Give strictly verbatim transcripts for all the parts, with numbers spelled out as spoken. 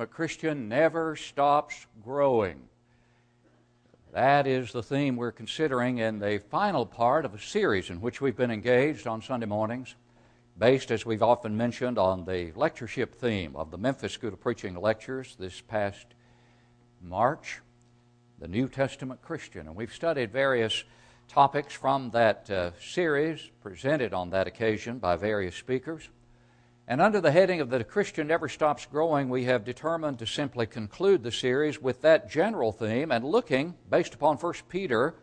a Christian never stops growing. That is the theme we're considering in the final part of a series in which we've been engaged on Sunday mornings, based, as we've often mentioned, on the lectureship theme of the Memphis School of Preaching Lectures this past March, the New Testament Christian. And we've studied various topics from that uh, series presented on that occasion by various speakers. And under the heading of "The Christian Never Stops Growing," we have determined to simply conclude the series with that general theme and looking, based upon First Peter,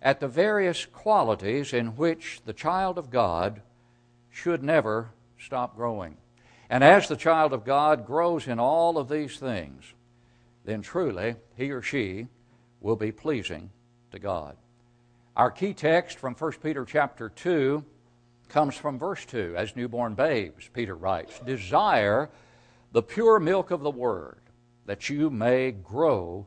at the various qualities in which the child of God should never stop growing. And as the child of God grows in all of these things, then truly he or she will be pleasing to God. Our key text from First Peter chapter two comes from verse two. As newborn babes, Peter writes, "Desire the pure milk of the Word, that you may grow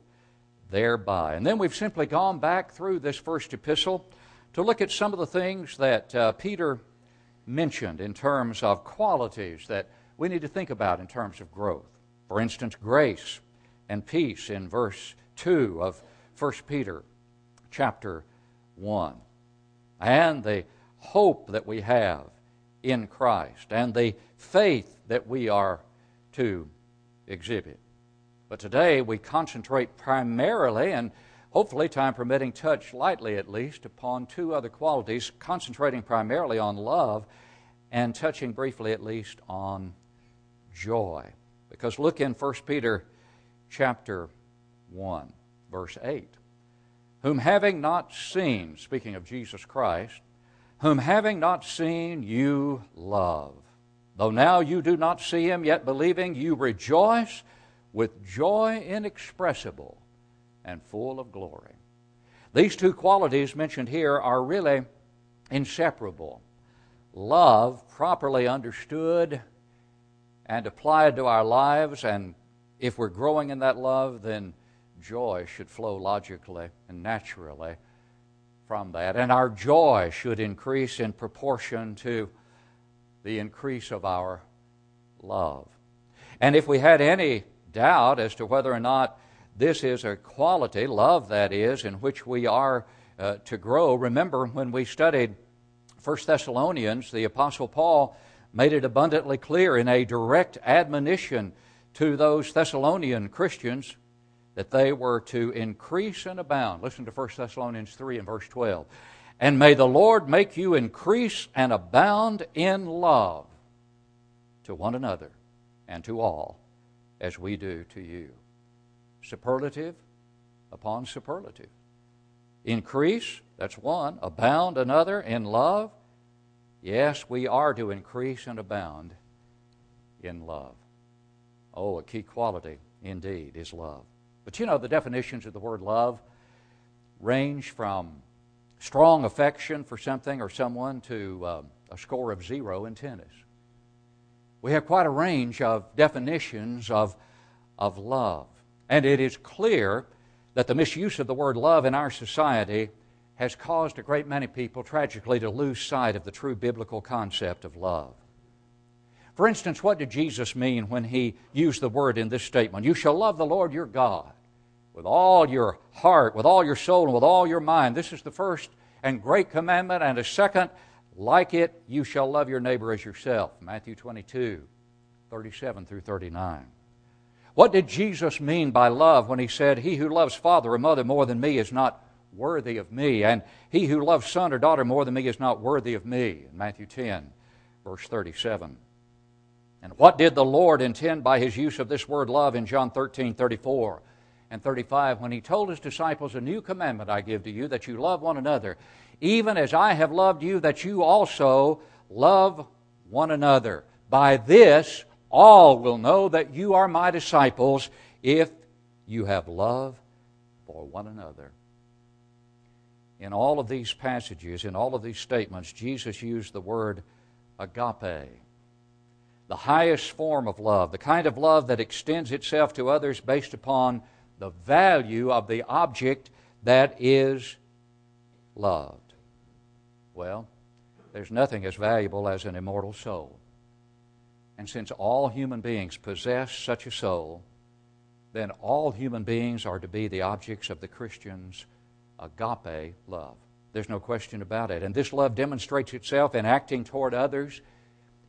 thereby." And then we've simply gone back through this first epistle to look at some of the things that uh, Peter mentioned in terms of qualities that we need to think about in terms of growth. For instance, grace and peace in verse two of First Peter chapter one. And the hope that we have in Christ and the faith that we are to exhibit. But today we concentrate primarily, and hopefully, time permitting, touch lightly at least upon two other qualities, concentrating primarily on love and touching briefly at least on joy. Because look in First Peter chapter one, verse eight. "Whom having not seen," speaking of Jesus Christ, "whom having not seen you love. Though now you do not see him, yet believing you rejoice with joy inexpressible and full of glory." These two qualities mentioned here are really inseparable. Love, properly understood and applied to our lives, and if we're growing in that love, then joy should flow logically and naturally from that, and our joy should increase in proportion to the increase of our love. And if we had any doubt as to whether or not this is a quality, love that is, in which we are uh, to grow, remember when we studied First Thessalonians, the Apostle Paul made it abundantly clear in a direct admonition to those Thessalonian Christians that they were to increase and abound. Listen to First Thessalonians three and verse twelve. "And may the Lord make you increase and abound in love to one another and to all, as we do to you." Superlative upon superlative. Increase, that's one. Abound, another. In love, yes, we are to increase and abound in love. Oh, a key quality indeed is love. But you know, the definitions of the word love range from strong affection for something or someone to um, a score of zero in tennis. We have quite a range of definitions of, of love. And it is clear that the misuse of the word love in our society has caused a great many people, tragically, to lose sight of the true biblical concept of love. For instance, what did Jesus mean when he used the word in this statement? "You shall love the Lord your God with all your heart, with all your soul, and with all your mind." This is the first and great commandment, and a second like it: "You shall love your neighbor as yourself." Matthew twenty-two, thirty-seven through thirty-nine. What did Jesus mean by love when he said, "He who loves father or mother more than me is not worthy of me, and he who loves son or daughter more than me is not worthy of me"? In Matthew ten, verse thirty-seven. And what did the Lord intend by his use of this word love in John thirteen, thirty-four and thirty-five, when he told his disciples, "A new commandment I give to you, that you love one another, even as I have loved you, that you also love one another. By this all will know that you are my disciples, if you have love for one another." In all of these passages, in all of these statements, Jesus used the word agape, the highest form of love, the kind of love that extends itself to others based upon the value of the object that is loved. Well, there's nothing as valuable as an immortal soul. And since all human beings possess such a soul, then all human beings are to be the objects of the Christian's agape love. There's no question about it. And this love demonstrates itself in acting toward others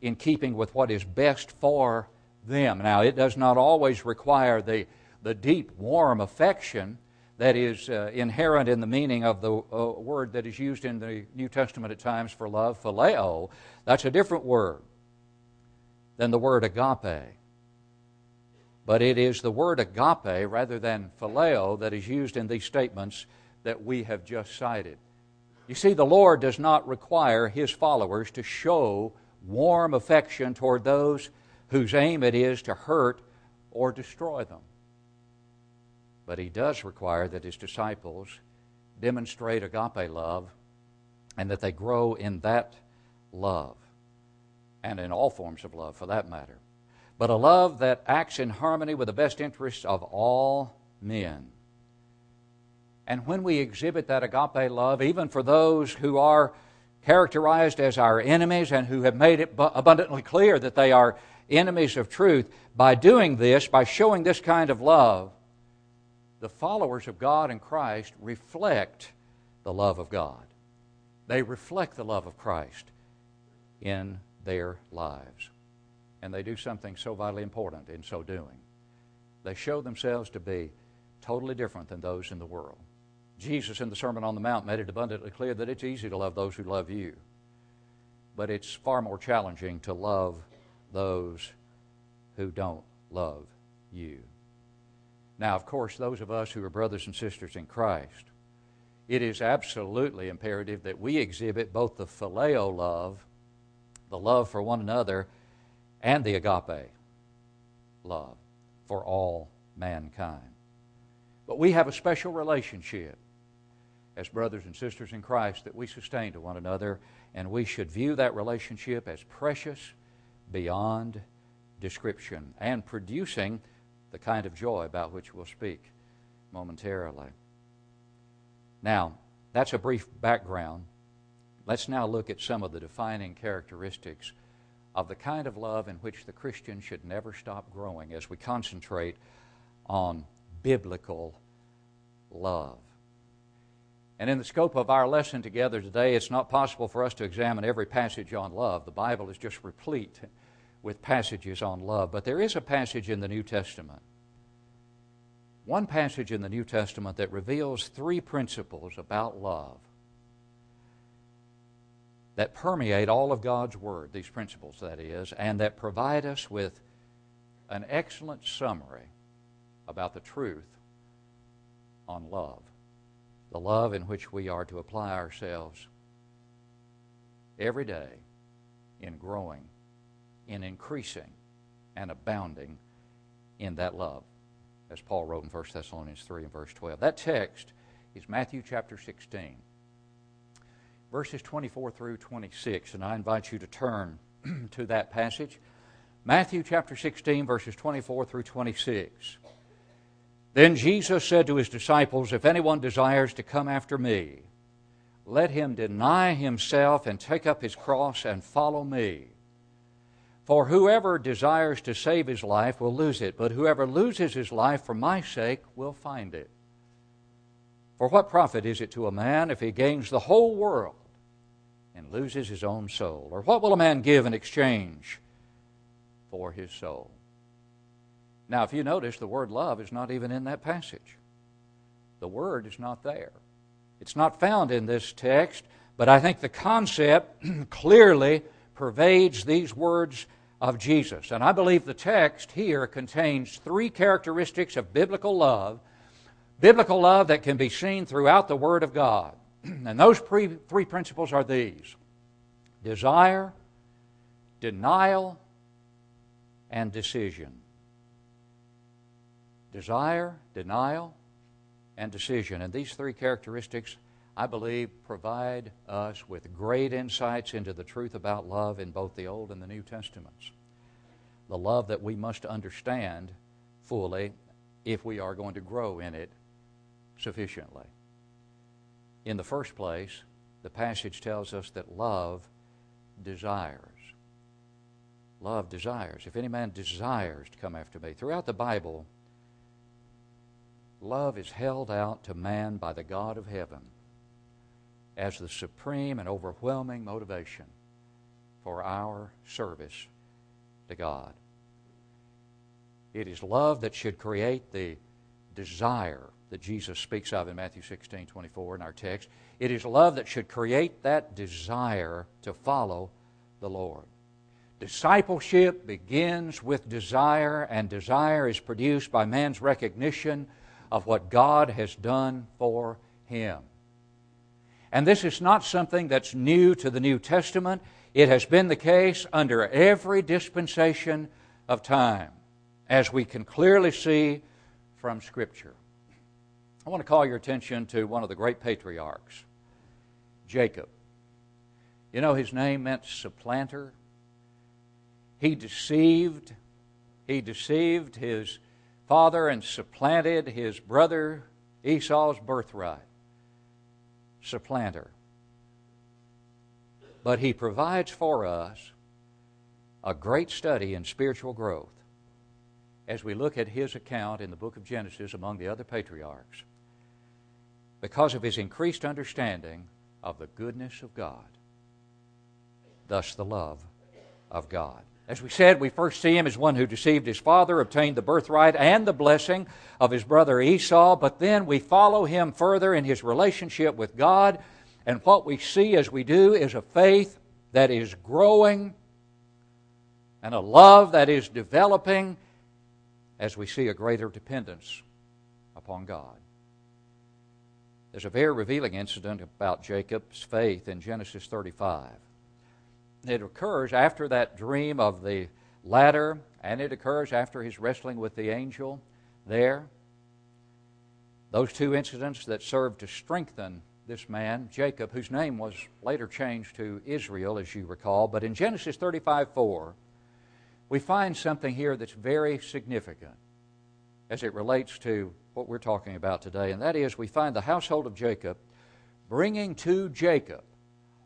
in keeping with what is best for them. Now, it does not always require the, the deep, warm affection that is uh, inherent in the meaning of the uh, word that is used in the New Testament at times for love, phileo. That's a different word than the word agape. But it is the word agape rather than phileo that is used in these statements that we have just cited. You see, the Lord does not require His followers to show warm affection toward those whose aim it is to hurt or destroy them. But He does require that His disciples demonstrate agape love and that they grow in that love, and in all forms of love for that matter. But a love that acts in harmony with the best interests of all men. And when we exhibit that agape love, even for those who are characterized as our enemies and who have made it abundantly clear that they are enemies of truth, by doing this, by showing this kind of love, the followers of God and Christ reflect the love of God. They reflect the love of Christ in their lives. And they do something so vitally important in so doing. They show themselves to be totally different than those in the world. Jesus in the Sermon on the Mount made it abundantly clear that it's easy to love those who love you, but it's far more challenging to love those who don't love you. Now, of course, those of us who are brothers and sisters in Christ, it is absolutely imperative that we exhibit both the phileo love, the love for one another, and the agape love for all mankind. But we have a special relationship as brothers and sisters in Christ that we sustain to one another, and we should view that relationship as precious beyond description and producing the kind of joy about which we'll speak momentarily. Now, that's a brief background. Let's now look at some of the defining characteristics of the kind of love in which the Christian should never stop growing as we concentrate on biblical love. And in the scope of our lesson together today, it's not possible for us to examine every passage on love. The Bible is just replete with passages on love. But there is a passage in the New Testament, one passage in the New Testament that reveals three principles about love that permeate all of God's Word, these principles that is, and that provide us with an excellent summary about the truth on love, the love in which we are to apply ourselves every day in growing, in increasing, and abounding in that love, as Paul wrote in First Thessalonians three and verse twelve. That text is Matthew chapter sixteen, verses twenty-four through twenty-six, and I invite you to turn to that passage. Matthew chapter sixteen, verses twenty-four through twenty-six. Then Jesus said to His disciples, "If anyone desires to come after me, let him deny himself and take up his cross and follow me. For whoever desires to save his life will lose it, but whoever loses his life for my sake will find it. For what profit is it to a man if he gains the whole world and loses his own soul? Or what will a man give in exchange for his soul?" Now, if you notice, the word love is not even in that passage. The word is not there. It's not found in this text, but I think the concept clearly pervades these words of Jesus. And I believe the text here contains three characteristics of biblical love, biblical love that can be seen throughout the Word of God. And those pre- three principles are these: desire, denial, and decision. Desire, denial, and decision. And these three characteristics, I believe, provide us with great insights into the truth about love in both the Old and the New Testaments. The love that we must understand fully if we are going to grow in it sufficiently. In the first place, the passage tells us that love desires. love desires. If any man desires to come after me. Throughout the Bible, love is held out to man by the God of heaven as the supreme and overwhelming motivation for our service to God. It is love that should create the desire that Jesus speaks of in Matthew sixteen twenty-four in our text. It is love that should create that desire to follow the Lord. Discipleship begins with desire, and desire is produced by man's recognition of what God has done for him. And this is not something that's new to the New Testament. It has been the case under every dispensation of time, as we can clearly see from Scripture. I want to call your attention to one of the great patriarchs, Jacob. You know, his name meant supplanter. He deceived, he deceived his father and supplanted his brother Esau's birthright. Supplanter. But he provides for us a great study in spiritual growth as we look at his account in the book of Genesis among the other patriarchs, because of his increased understanding of the goodness of God, thus the love of God. As we said, we first see him as one who deceived his father, obtained the birthright and the blessing of his brother Esau, but then we follow him further in his relationship with God, and what we see as we do is a faith that is growing and a love that is developing as we see a greater dependence upon God. There's a very revealing incident about Jacob's faith in Genesis thirty-five. It occurs after that dream of the ladder, and it occurs after his wrestling with the angel there. Those two incidents that served to strengthen this man, Jacob, whose name was later changed to Israel, as you recall. But in Genesis thirty-five four, we find something here that's very significant as it relates to what we're talking about today, and that is we find the household of Jacob bringing to Jacob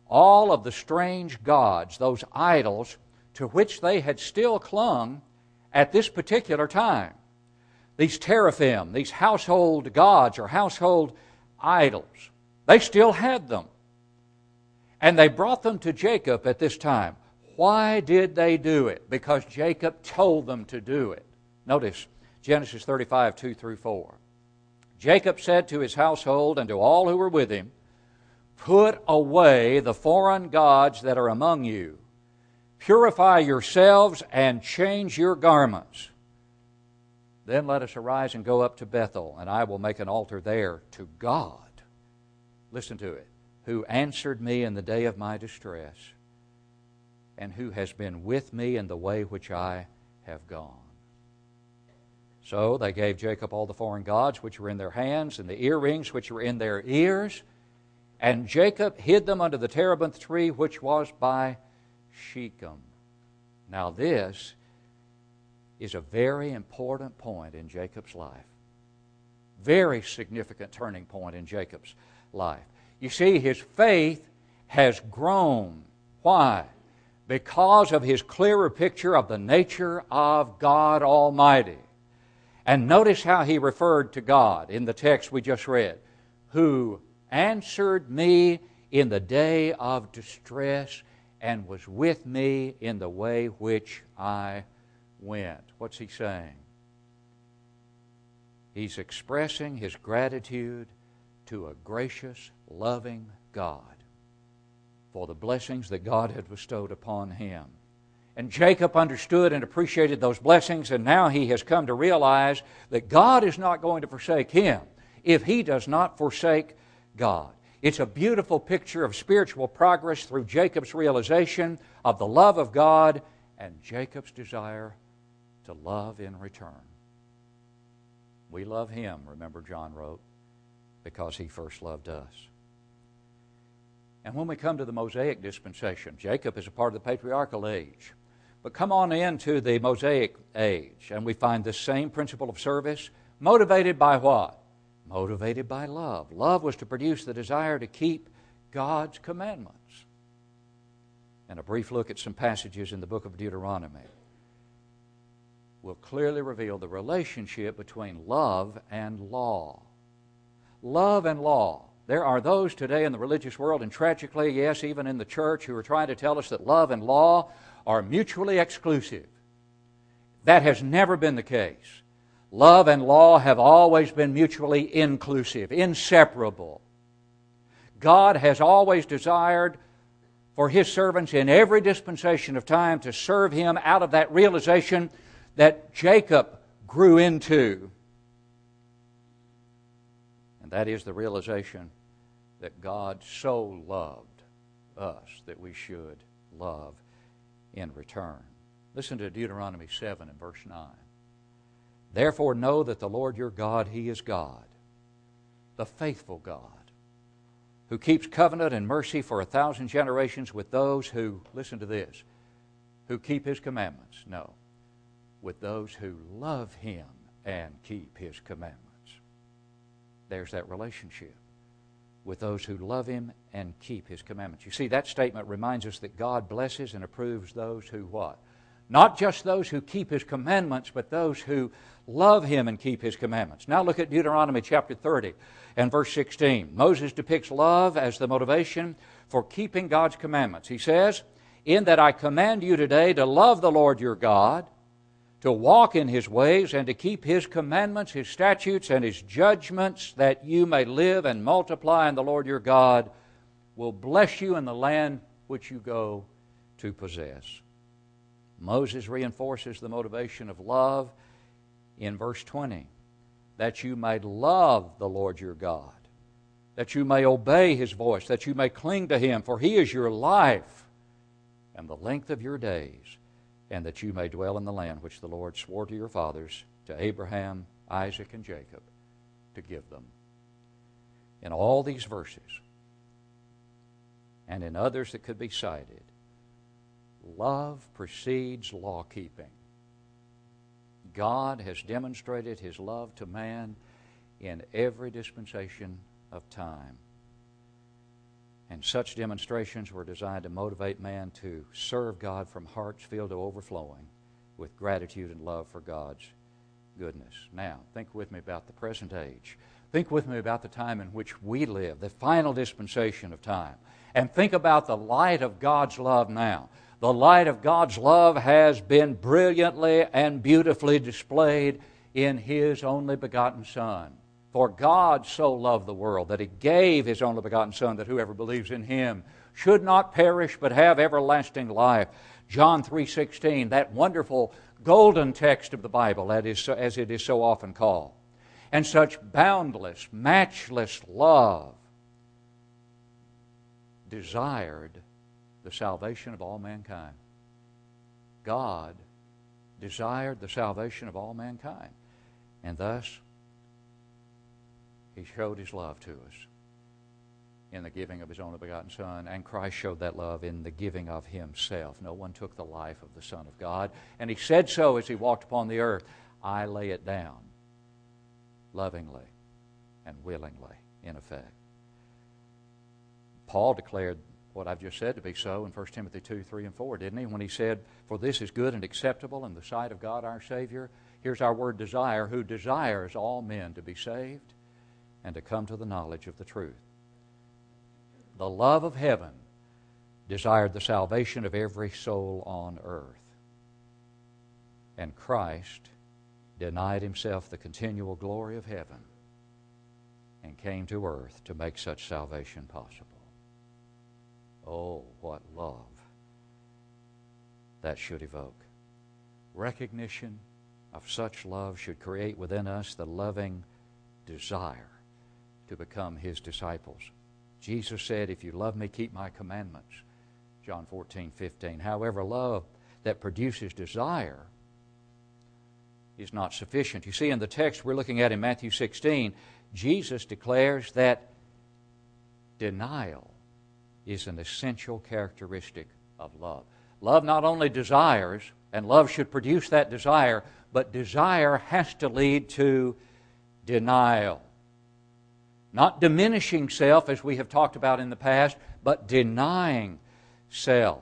all of the strange gods, those idols, to which they had still clung at this particular time. These teraphim, these household gods or household idols, they still had them. And they brought them to Jacob at this time. Why did they do it? Because Jacob told them to do it. Notice Genesis thirty-five two through four. Jacob said to his household and to all who were with him, "Put away the foreign gods that are among you. Purify yourselves and change your garments. Then let us arise and go up to Bethel, and I will make an altar there to God." Listen to it. "Who answered me in the day of my distress, and who has been with me in the way which I have gone." So they gave Jacob all the foreign gods which were in their hands, and the earrings which were in their ears. And Jacob hid them under the terebinth tree, which was by Shechem. Now this is a very important point in Jacob's life. Very significant turning point in Jacob's life. You see, his faith has grown. Why? Because of his clearer picture of the nature of God Almighty. And notice how he referred to God in the text we just read. Who answered me in the day of distress and was with me in the way which I went. What's he saying? He's expressing his gratitude to a gracious, loving God for the blessings that God had bestowed upon him. And Jacob understood and appreciated those blessings, and now he has come to realize that God is not going to forsake him if he does not forsake God. It's a beautiful picture of spiritual progress through Jacob's realization of the love of God and Jacob's desire to love in return. We love him, remember John wrote, because he first loved us. And when we come to the Mosaic dispensation, Jacob is a part of the patriarchal age. But come on into the Mosaic age, and we find this same principle of service motivated by what? Motivated by love. Love was to produce the desire to keep God's commandments. and a brief look at some passages in the book of Deuteronomy will clearly reveal the relationship between love and law. Love and law. There are those today in the religious world, and tragically, yes, even in the church, who are trying to tell us that love and law are mutually exclusive. That has never been the case. Love and law have always been mutually inclusive, inseparable. God has always desired for His servants in every dispensation of time to serve Him out of that realization that Jacob grew into. And that is the realization that God so loved us that we should love in return. Listen to Deuteronomy seven and verse nine. Therefore know that the Lord your God, He is God, the faithful God, who keeps covenant and mercy for a thousand generations with those who, listen to this, who keep His commandments. No, with those who love Him and keep His commandments. There's that relationship with those who love Him and keep His commandments. You see, that statement reminds us that God blesses and approves those who what? Not just those who keep His commandments, but those who love Him and keep His commandments. Now look at Deuteronomy chapter thirty and verse sixteen. Moses depicts love as the motivation for keeping God's commandments. He says, "In that I command you today to love the Lord your God, to walk in His ways, and to keep His commandments, His statutes, and His judgments, that you may live and multiply, and the Lord your God will bless you in the land which you go to possess." Moses reinforces the motivation of love in verse twenty, that you may love the Lord your God, that you may obey His voice, that you may cling to Him, for He is your life and the length of your days, and that you may dwell in the land which the Lord swore to your fathers, to Abraham, Isaac, and Jacob, to give them. In all these verses, and in others that could be cited, love precedes law-keeping. God has demonstrated His love to man in every dispensation of time. And such demonstrations were designed to motivate man to serve God from hearts filled to overflowing with gratitude and love for God's goodness. Now, think with me about the present age. Think with me about the time in which we live, the final dispensation of time. And think about the light of God's love now. The light of God's love has been brilliantly and beautifully displayed in His only begotten Son. For God so loved the world that He gave His only begotten Son, that whoever believes in Him should not perish but have everlasting life. John three sixteen, that wonderful golden text of the Bible, that is, as it is so often called. And such boundless, matchless love desired the salvation of all mankind. God desired the salvation of all mankind. And thus, He showed His love to us in the giving of His only begotten Son. And Christ showed that love in the giving of Himself. No one took the life of the Son of God. And He said so as He walked upon the earth. I lay it down lovingly and willingly, in effect. Paul declared what I've just said to be so in First Timothy two, three, and four, didn't he? When he said, for this is good and acceptable in the sight of God our Savior. Here's our word desire, who desires all men to be saved and to come to the knowledge of the truth. The love of heaven desired the salvation of every soul on earth. And Christ denied Himself the continual glory of heaven and came to earth to make such salvation possible. Oh, what love that should evoke. Recognition of such love should create within us the loving desire to become His disciples. Jesus said, if you love me, keep my commandments. John fourteen fifteen. However, love that produces desire is not sufficient. You see, in the text we're looking at in Matthew sixteen, Jesus declares that denial is an essential characteristic of love. Love not only desires, and love should produce that desire, but desire has to lead to denial. Not diminishing self, as we have talked about in the past, but denying self.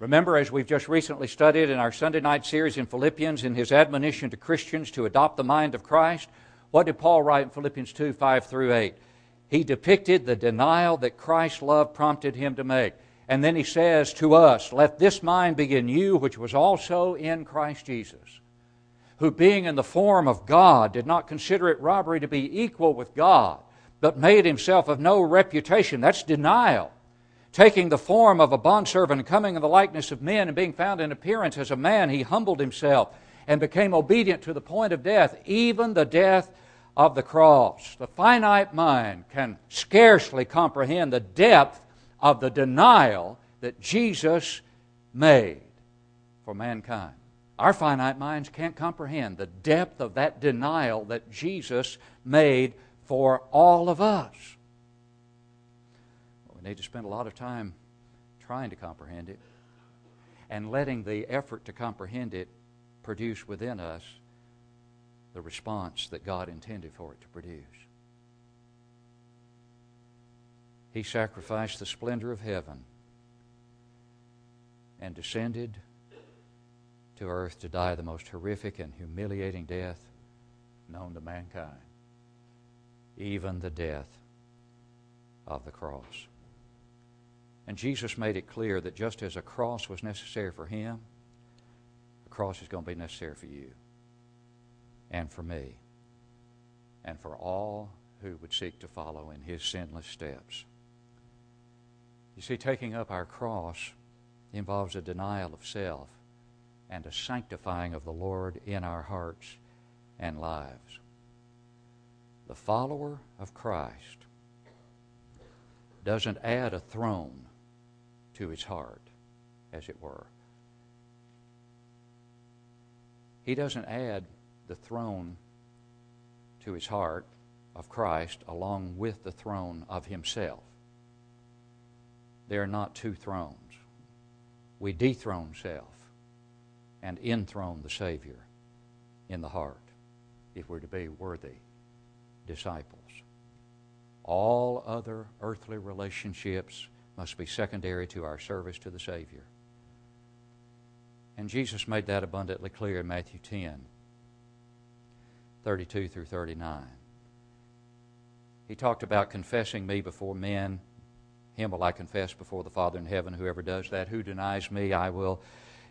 Remember, as we've just recently studied in our Sunday night series in Philippians, in his admonition to Christians to adopt the mind of Christ, what did Paul write in Philippians two, five through eight? He depicted the denial that Christ's love prompted him to make. And then he says to us, let this mind be in you, which was also in Christ Jesus, who being in the form of God did not consider it robbery to be equal with God, but made himself of no reputation. That's denial. Taking the form of a bondservant, coming in the likeness of men, and being found in appearance as a man, he humbled himself and became obedient to the point of death, even the death of the cross. The finite mind can scarcely comprehend the depth of the denial that Jesus made for mankind. Our finite minds can't comprehend the depth of that denial that Jesus made for all of us. We need to spend a lot of time trying to comprehend it and letting the effort to comprehend it produce within us the response that God intended for it to produce. He sacrificed the splendor of heaven and descended to earth to die the most horrific and humiliating death known to mankind, even the death of the cross. And Jesus made it clear that just as a cross was necessary for him, a cross is going to be necessary for you and for me and for all who would seek to follow in his sinless steps. You see, taking up our cross involves a denial of self and a sanctifying of the Lord in our hearts and lives. The follower of Christ doesn't add a throne to his heart, as it were. He doesn't add the throne to his heart of Christ along with the throne of himself. There are not two thrones. We dethrone self and enthrone the Savior in the heart if we're to be worthy disciples. All other earthly relationships must be secondary to our service to the Savior. And Jesus made that abundantly clear in Matthew ten, thirty-two through thirty-nine. He talked about confessing me before men. Him will I confess before the Father in heaven. Whoever does that, who denies me, I will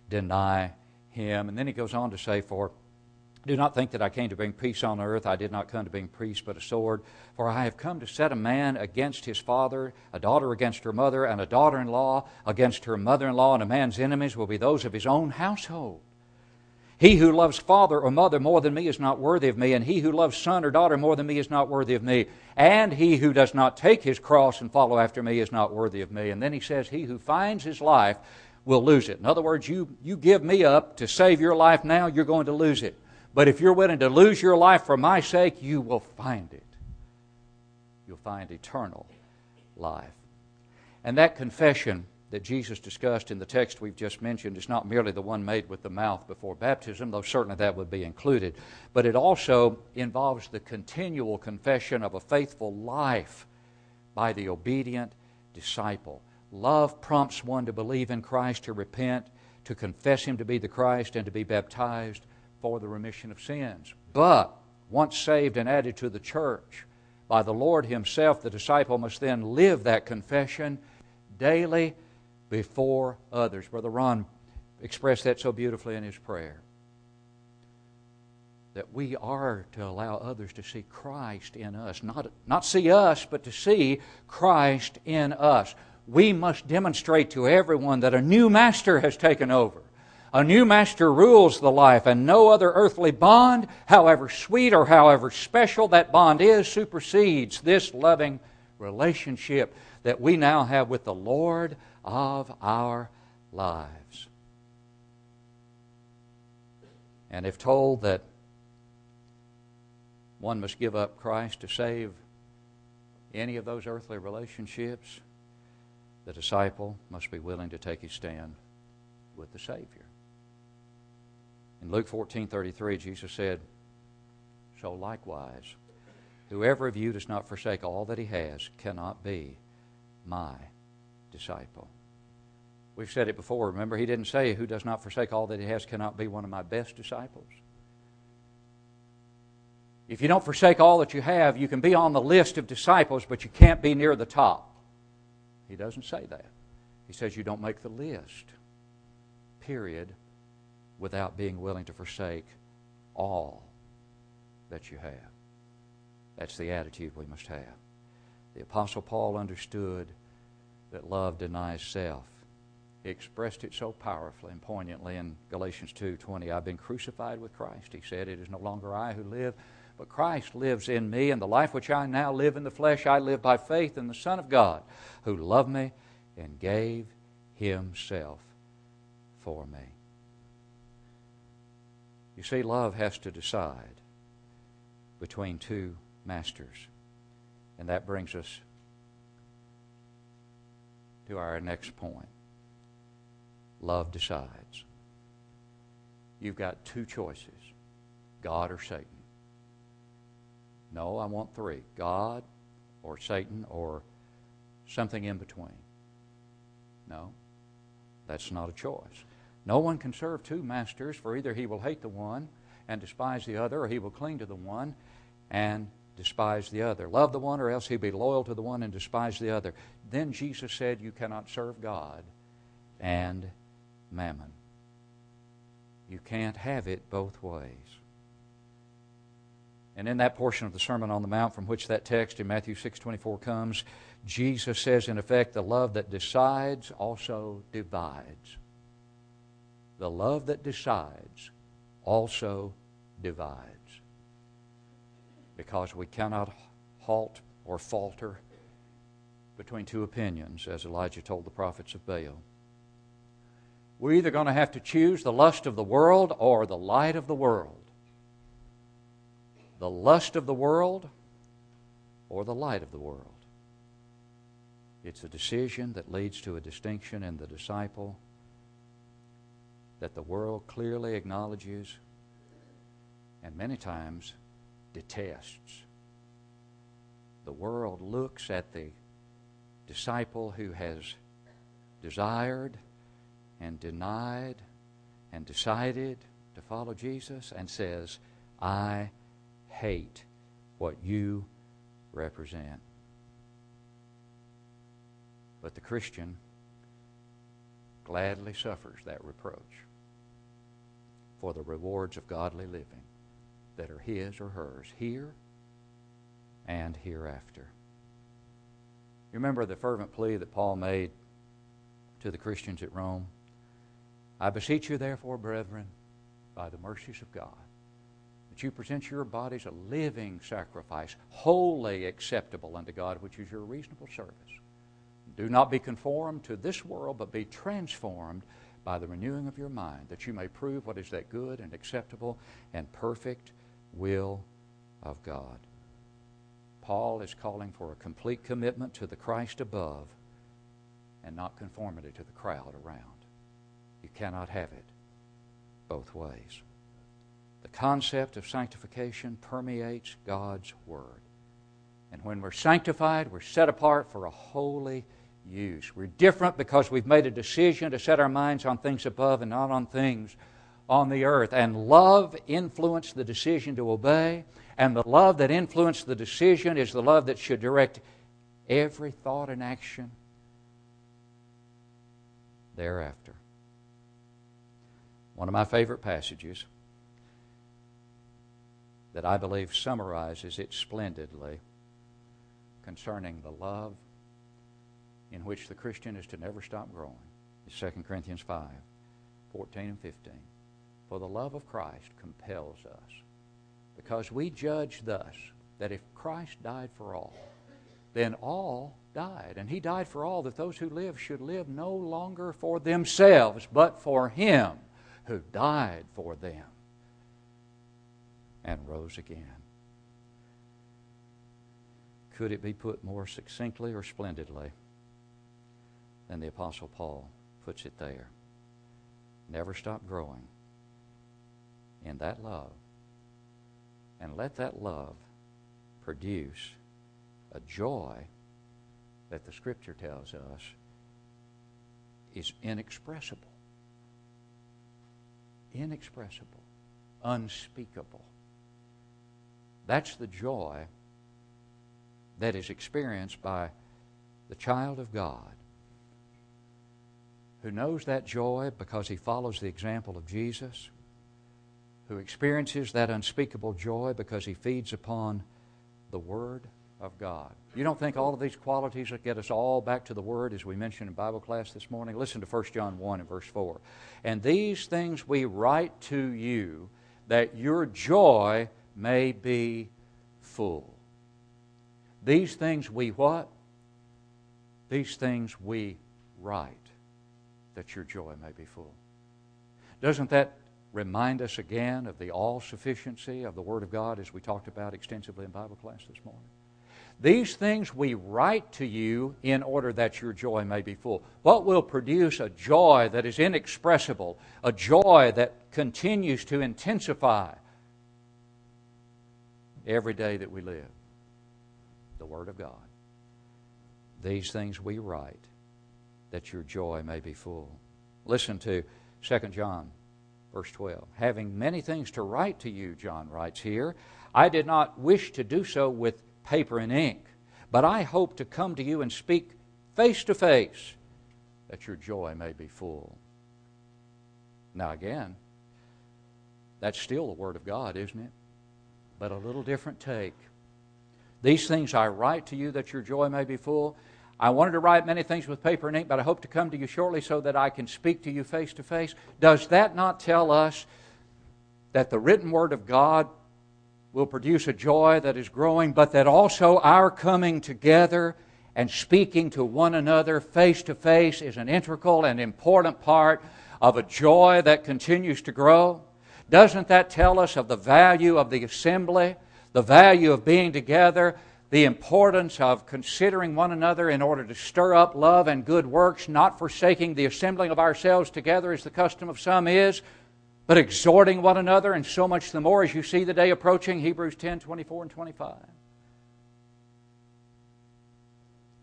deny him. And then he goes on to say, for do not think that I came to bring peace on earth. I did not come to bring peace, but a sword. For I have come to set a man against his father, a daughter against her mother, and a daughter-in-law against her mother-in-law, and a man's enemies will be those of his own household. He who loves father or mother more than me is not worthy of me, and he who loves son or daughter more than me is not worthy of me, and he who does not take his cross and follow after me is not worthy of me. And then he says, he who finds his life will lose it. In other words, you, you give me up to save your life now, you're going to lose it. But if you're willing to lose your life for my sake, you will find it. You'll find eternal life. And that confession that Jesus discussed in the text we've just mentioned is not merely the one made with the mouth before baptism, though certainly that would be included, but it also involves the continual confession of a faithful life by the obedient disciple. Love prompts one to believe in Christ, to repent, to confess him to be the Christ, and to be baptized for the remission of sins. But once saved and added to the church by the Lord himself, the disciple must then live that confession daily before others. Brother Ron expressed that so beautifully in his prayer, that we are to allow others to see Christ in us. Not, not see us, but to see Christ in us. We must demonstrate to everyone that a new master has taken over. A new master rules the life, and no other earthly bond, however sweet or however special that bond is, supersedes this loving relationship that we now have with the Lord of our lives. And if told that one must give up Christ to save any of those earthly relationships, the disciple must be willing to take his stand with the Savior. In Luke fourteen thirty-three, Jesus said, so likewise, whoever of you does not forsake all that he has cannot be my disciple. We've said it before. Remember, he didn't say, who does not forsake all that he has cannot be one of my best disciples. If you don't forsake all that you have, you can be on the list of disciples, but you can't be near the top. He doesn't say that. He says you don't make the list, period, without being willing to forsake all that you have. That's the attitude we must have. The Apostle Paul understood that love denies self. He expressed it so powerfully and poignantly in Galatians two twenty. I've been crucified with Christ, he said. It is no longer I who live, but Christ lives in me, and the life which I now live in the flesh, I live by faith in the Son of God, who loved me and gave himself for me. You see, love has to decide between two masters. And that brings us to our next point. Love decides. You've got two choices, God or Satan. No, I want three, God or Satan or something in between. No, that's not a choice. No one can serve two masters, for either he will hate the one and despise the other, or he will cling to the one and despise the other. Love the one, or else he'll be loyal to the one and despise the other. Then Jesus said, you cannot serve God and Mammon. You can't have it both ways. And in that portion of the Sermon on the Mount from which that text in Matthew six twenty-four comes, Jesus says, in effect, the love that decides also divides. The love that decides also divides. Because we cannot halt or falter between two opinions, as Elijah told the prophets of Baal. We're either going to have to choose the lust of the world or the light of the world. The lust of the world or the light of the world. It's a decision that leads to a distinction in the disciple that the world clearly acknowledges and many times detests. The world looks at the disciple who has desired and denied and decided to follow Jesus and says, I hate what you represent. But the Christian gladly suffers that reproach for the rewards of godly living that are his or hers here and hereafter. You remember the fervent plea that Paul made to the Christians at Rome? I beseech you, therefore, brethren, by the mercies of God, that you present your bodies a living sacrifice, wholly acceptable unto God, which is your reasonable service. Do not be conformed to this world, but be transformed by the renewing of your mind, that you may prove what is that good and acceptable and perfect will of God. Paul is calling for a complete commitment to the Christ above and not conformity to the crowd around. You cannot have it both ways. The concept of sanctification permeates God's Word. And when we're sanctified, we're set apart for a holy use. We're different because we've made a decision to set our minds on things above and not on things on the earth. And love influenced the decision to obey. And the love that influenced the decision is the love that should direct every thought and action thereafter. One of my favorite passages that I believe summarizes it splendidly concerning the love in which the Christian is to never stop growing is Second Corinthians five fourteen and fifteen. For the love of Christ compels us, because we judge thus, that if Christ died for all, then all died. And he died for all, that those who live should live no longer for themselves, but for him who died for them and rose again. Could it be put more succinctly or splendidly than the Apostle Paul puts it there? Never stop growing in that love, and let that love produce a joy that the Scripture tells us is inexpressible. Inexpressible. Unspeakable. That's the joy that is experienced by the child of God, who knows that joy because he follows the example of Jesus, who experiences that unspeakable joy because he feeds upon the Word of God. You don't think all of these qualities that get us all back to the Word, as we mentioned in Bible class this morning? Listen to First John one and verse four. And these things we write to you, that your joy may be full. These things we what? These things we write, that your joy may be full. Doesn't that remind us again of the all-sufficiency of the Word of God, as we talked about extensively in Bible class this morning? These things we write to you in order that your joy may be full. What will produce a joy that is inexpressible, a joy that continues to intensify every day that we live? The Word of God. These things we write that your joy may be full. Listen to Second John verse twelve. Having many things to write to you, John writes here, I did not wish to do so with paper and ink, but I hope to come to you and speak face to face, that your joy may be full. Now again, that's still the Word of God, isn't it? But a little different take. These things I write to you that your joy may be full. I wanted to write many things with paper and ink, but I hope to come to you shortly so that I can speak to you face to face. Does that not tell us that the written Word of God will produce a joy that is growing, but that also our coming together and speaking to one another face to face is an integral and important part of a joy that continues to grow? Doesn't that tell us of the value of the assembly, the value of being together, the importance of considering one another in order to stir up love and good works, not forsaking the assembling of ourselves together as the custom of some is, but exhorting one another, and so much the more as you see the day approaching, Hebrews ten, twenty-four and twenty-five.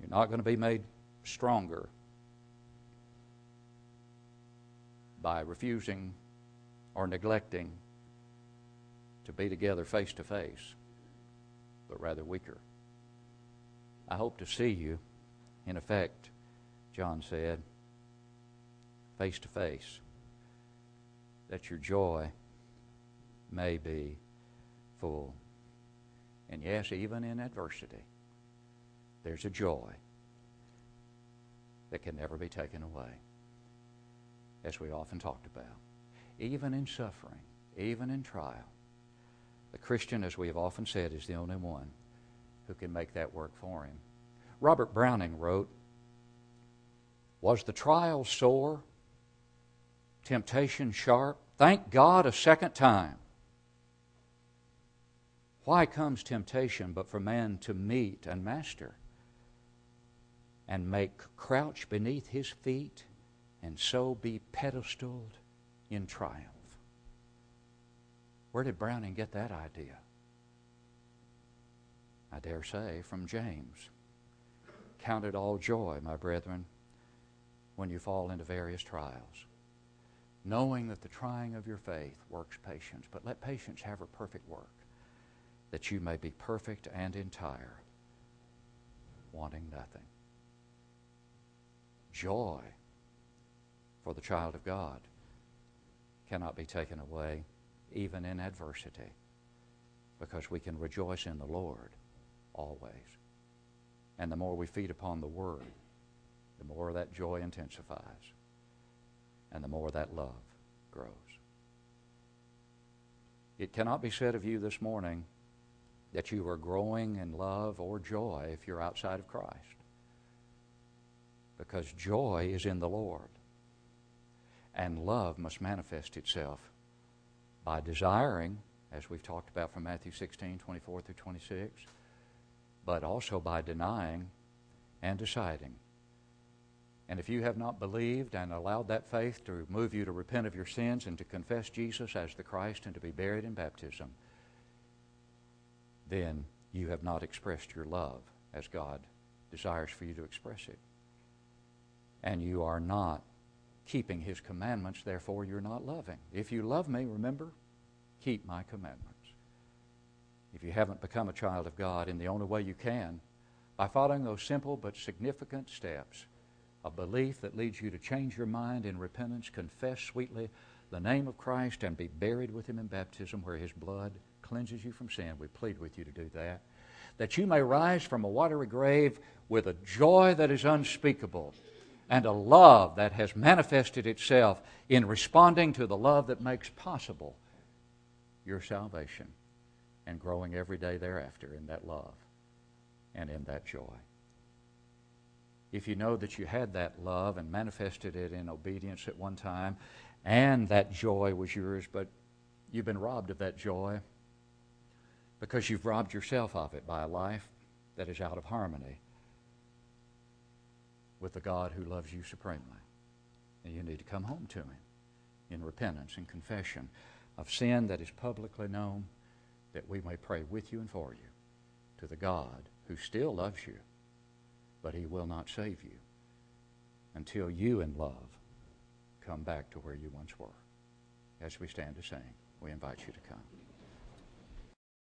You're not going to be made stronger by refusing or neglecting to be together face to face, but rather weaker. I hope to see you, in effect, John said, face to face, that your joy may be full. And yes, even in adversity, there's a joy that can never be taken away, as we often talked about. Even in suffering, even in trial, the Christian, as we have often said, is the only one who can make that work for him. Robert Browning wrote, was the trial sore? Temptation sharp? Thank God a second time. Why comes temptation but for man to meet and master, and make crouch beneath his feet, and so be pedestaled in triumph? Where did Browning get that idea? I dare say from James. Count it all joy, my brethren, when you fall into various trials, knowing that the trying of your faith works patience. But let patience have her perfect work, that you may be perfect and entire, wanting nothing. Joy for the child of God cannot be taken away, even in adversity, because we can rejoice in the Lord always. And the more we feed upon the Word, the more that joy intensifies, and the more that love grows. It cannot be said of you this morning that you are growing in love or joy if you're outside of Christ, because joy is in the Lord. And love must manifest itself by desiring, as we've talked about from Matthew sixteen, twenty-four through twenty-six, but also by denying and deciding. And if you have not believed and allowed that faith to move you to repent of your sins and to confess Jesus as the Christ and to be buried in baptism, then you have not expressed your love as God desires for you to express it. And you are not keeping His commandments, therefore you're not loving. If you love me, remember, keep my commandments. If you haven't become a child of God, and the only way you can, by following those simple but significant steps, a belief that leads you to change your mind in repentance, confess sweetly the name of Christ, and be buried with Him in baptism where His blood cleanses you from sin. We plead with you to do that, that you may rise from a watery grave with a joy that is unspeakable and a love that has manifested itself in responding to the love that makes possible your salvation, and growing every day thereafter in that love and in that joy. If you know that you had that love and manifested it in obedience at one time, and that joy was yours, but you've been robbed of that joy because you've robbed yourself of it by a life that is out of harmony with the God who loves you supremely. And you need to come home to Him in repentance and confession of sin that is publicly known, that we may pray with you and for you to the God who still loves you, but He will not save you until you in love come back to where you once were. As we stand to sing, we invite you to come.